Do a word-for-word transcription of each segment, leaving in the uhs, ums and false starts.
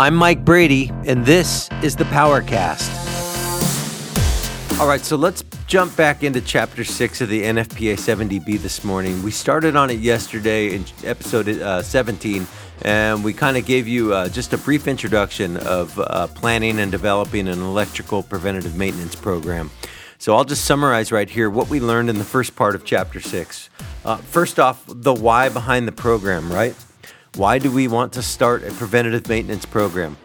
I'm Mike Brady, and this is the PowerCast. All right, so let's jump back into Chapter six of the N F P A seventy B this morning. We started on it yesterday in Episode uh, seventeen, and we kind of gave you uh, just a brief introduction of uh, planning and developing an electrical preventative maintenance program. So I'll just summarize right here what we learned in the first part of Chapter six. Uh, first off, the why behind the program, right? Why do we want to start a preventative maintenance program?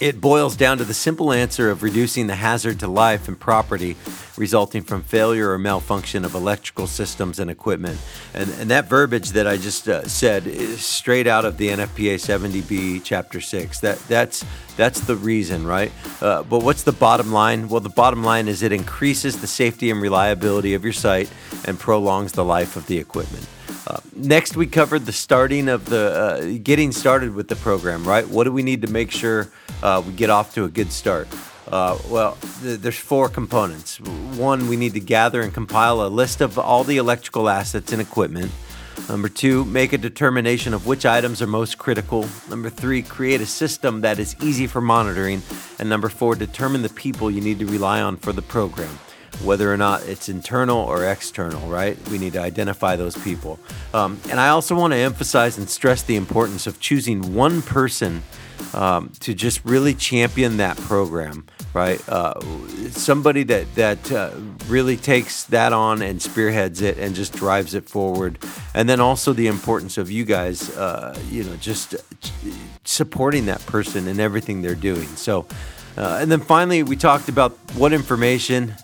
It boils down to the simple answer of reducing the hazard to life and property resulting from failure or malfunction of electrical systems and equipment. And, and that verbiage that I just uh, said is straight out of the N F P A seventy B Chapter six. That that's that's the reason, right? Uh, but what's the bottom line? Well, the bottom line is it increases the safety and reliability of your site and prolongs the life of the equipment. Uh, next, we covered the starting of the, uh, getting started with the program, right? What do we need to make sure uh, we get off to a good start? Uh, well, th- there's four components. One, we need to gather and compile a list of all the electrical assets and equipment. Number two, make a determination of which items are most critical. Number three, create a system that is easy for monitoring. And number four, determine the people you need to rely on for the program, whether or not it's internal or external, right? We need to identify those people. Um, and I also want to emphasize and stress the importance of choosing one person um, to just really champion that program, right? Uh, somebody that, that uh, really takes that on and spearheads it and just drives it forward. And then also the importance of you guys, uh, you know, just supporting that person in everything they're doing. So, uh, and then finally, we talked about what information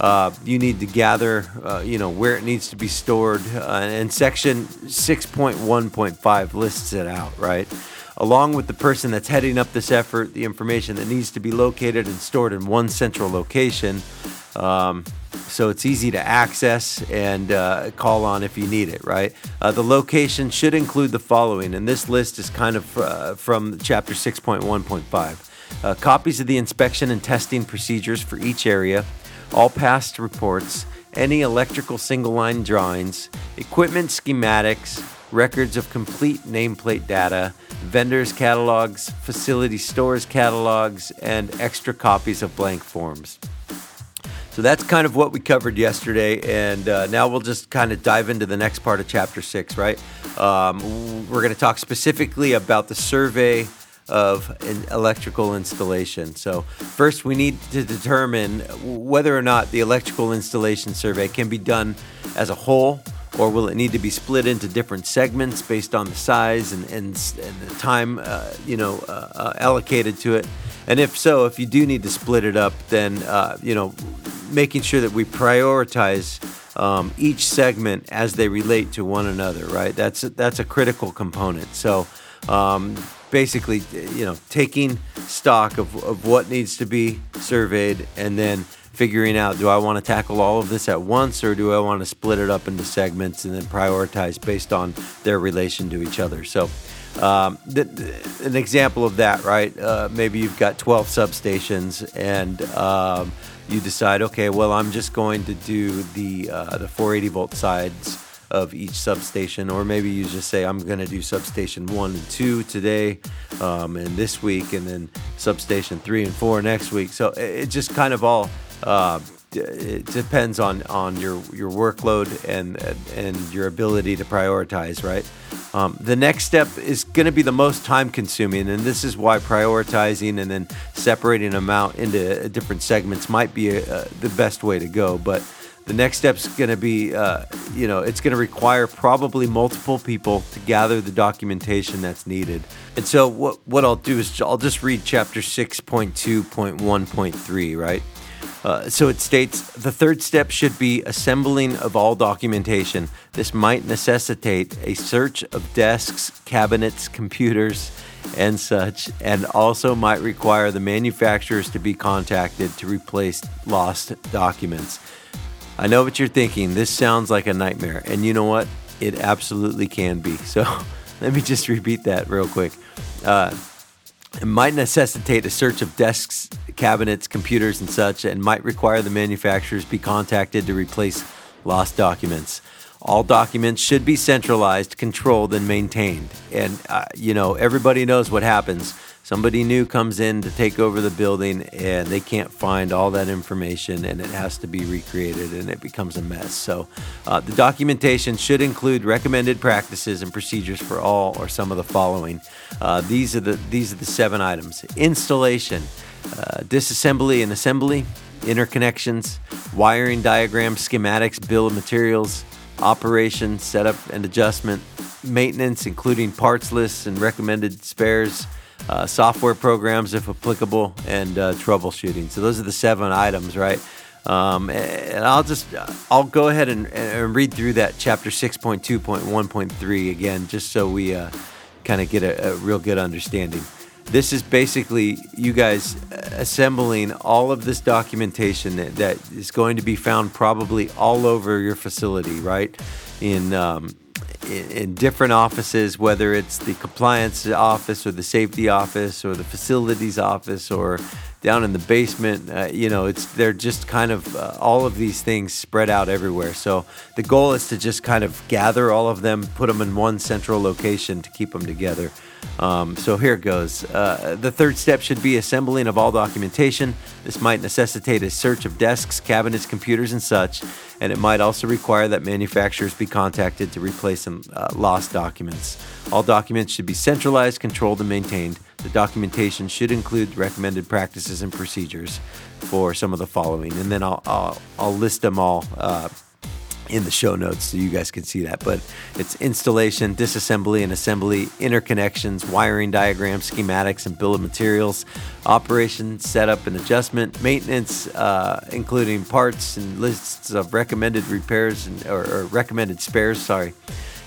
Uh, you need to gather, uh, you know, where it needs to be stored. Uh, and Section six point one point five lists it out, right? Along with the person that's heading up this effort, the information that needs to be located and stored in one central location. Um, so it's easy to access and uh, call on if you need it, right? Uh, the location should include the following, and this list is kind of uh, from Chapter six point one point five. Uh, copies of the inspection and testing procedures for each area, all past reports, any electrical single line drawings, equipment schematics, records of complete nameplate data, vendors catalogs, facility stores catalogs, and extra copies of blank forms. So that's kind of what we covered yesterday, and uh, now we'll just kind of dive into the next part of Chapter six, right? Um, we're going to talk specifically about the survey of an electrical installation. So first we need to determine whether or not the electrical installation survey can be done as a whole, or will it need to be split into different segments based on the size and, and, and the time uh, you know uh, allocated to it. And if so, if you do need to split it up, then uh, you know making sure that we prioritize um, each segment as they relate to one another, right? That's a, that's a critical component. So um, basically, you know, taking stock of, of what needs to be surveyed and then figuring out, do I want to tackle all of this at once, or do I want to split it up into segments and then prioritize based on their relation to each other? So um, th- th- an example of that, right? Uh, maybe you've got twelve substations and um, you decide, okay, well, I'm just going to do the uh, the four eighty volt sides of each substation, or maybe you just say, I'm gonna do substation one and two today um, and this week, and then substation three and four next week. So it just kind of all uh, it depends on, on your, your workload and, and your ability to prioritize, right? Um, the next step is gonna be the most time consuming, and this is why prioritizing and then separating them out into different segments might be uh, the best way to go. But the next step's going to be, uh, you know, it's going to require probably multiple people to gather the documentation that's needed. And so what what I'll do is I'll just read Chapter six point two point one point three, right? Uh, so it states, the third step should be assembling of all documentation. This might necessitate a search of desks, cabinets, computers, and such, and also might require the manufacturers to be contacted to replace lost documents. I know what you're thinking. This sounds like a nightmare. And you know what? It absolutely can be. So let me just repeat that real quick. Uh, it might necessitate a search of desks, cabinets, computers, and such, and might require the manufacturers be contacted to replace lost documents. All documents should be centralized, controlled, and maintained. And, uh, you know, everybody knows what happens somebody new comes in to take over the building and they can't find all that information and it has to be recreated and it becomes a mess. So uh, the documentation should include recommended practices and procedures for all or some of the following. Uh, these are the these are the seven items: installation, uh, disassembly and assembly, interconnections, wiring diagrams, schematics, bill of materials, operation, setup and adjustment, maintenance, including parts lists and recommended spares, uh, software programs if applicable, and uh, troubleshooting. So those are the seven items, right? Um, and I'll just, I'll go ahead and, and read through that chapter six point two point one point three again, just so we uh, kind of get a, a real good understanding. This is basically you guys assembling all of this documentation that, that is going to be found probably all over your facility, right? In, um, in in different offices, whether it's the compliance office or the safety office or the facilities office or down in the basement, uh, you know, it's they're just kind of uh, all of these things spread out everywhere. So the goal is to just kind of gather all of them, put them in one central location to keep them together. Um, so here it goes. Uh, the third step should be assembling of all documentation. This might necessitate a search of desks, cabinets, computers, and such, and it might also require that manufacturers be contacted to replace some uh, lost documents. All documents should be centralized, controlled, and maintained. The documentation should include recommended practices and procedures for some of the following, and then I'll I'll, I'll list them all uh, in the show notes so you guys can see that. But it's installation, disassembly and assembly, interconnections, wiring diagrams, schematics, and bill of materials, operation, setup and adjustment, maintenance, uh, including parts and lists of recommended repairs and or, or recommended spares. Sorry.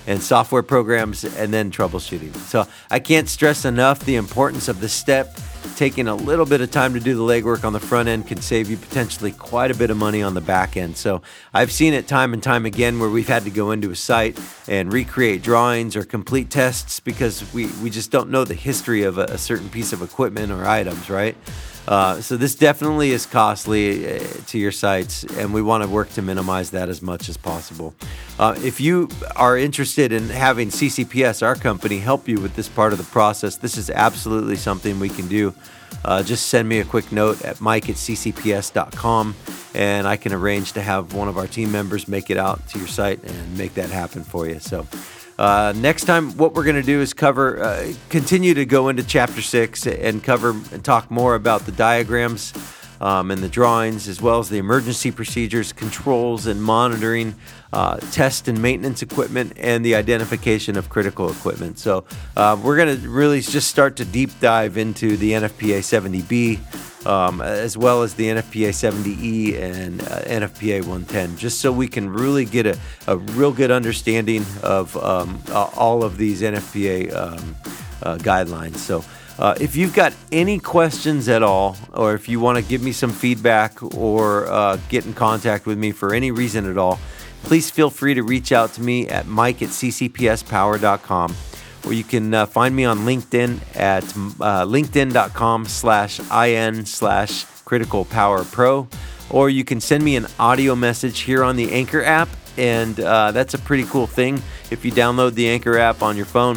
And software programs, and then troubleshooting. So I can't stress enough the importance of this step. Taking a little bit of time to do the legwork on the front end can save you potentially quite a bit of money on the back end. So I've seen it time and time again where we've had to go into a site and recreate drawings or complete tests because we, we just don't know the history of a, a certain piece of equipment or items, right? Uh, so this definitely is costly uh, to your sites, and we want to work to minimize that as much as possible. Uh, if you are interested in having C C P S, our company, help you with this part of the process, this is absolutely something we can do. Uh, just send me a quick note at mike at c c p s dot com, and I can arrange to have one of our team members make it out to your site and make that happen for you. So uh, next time, what we're going to do is cover, uh, continue to go into Chapter six and cover and talk more about the diagrams um, and the drawings, as well as the emergency procedures, controls and monitoring, uh, test and maintenance equipment, and the identification of critical equipment. So uh, we're going to really just start to deep dive into the N F P A seventy B, um, as well as the N F P A seventy E and uh, N F P A one ten, just so we can really get a, a real good understanding of um, uh, all of these N F P A um, uh, guidelines. So Uh, if you've got any questions at all, or if you want to give me some feedback or uh, get in contact with me for any reason at all, please feel free to reach out to me at mike at c c p s power dot com, or you can uh, find me on LinkedIn at uh, linkedin dot com slash I N slash critical power pro, or you can send me an audio message here on the Anchor app, and uh, that's a pretty cool thing. If you download the Anchor app on your phone,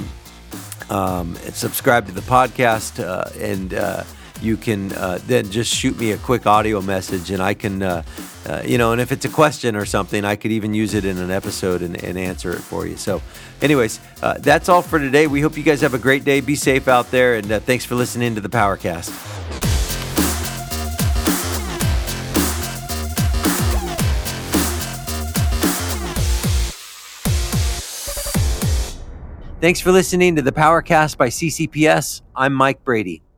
Um, and subscribe to the podcast, uh, and uh, you can uh, then just shoot me a quick audio message, and I can, uh, uh, you know, and if it's a question or something, I could even use it in an episode and, and answer it for you. So anyways, uh, that's all for today. We hope you guys have a great day. Be safe out there, and uh, thanks for listening to the PowerCast. Thanks for listening to the PowerCast by C C P S. I'm Mike Brady.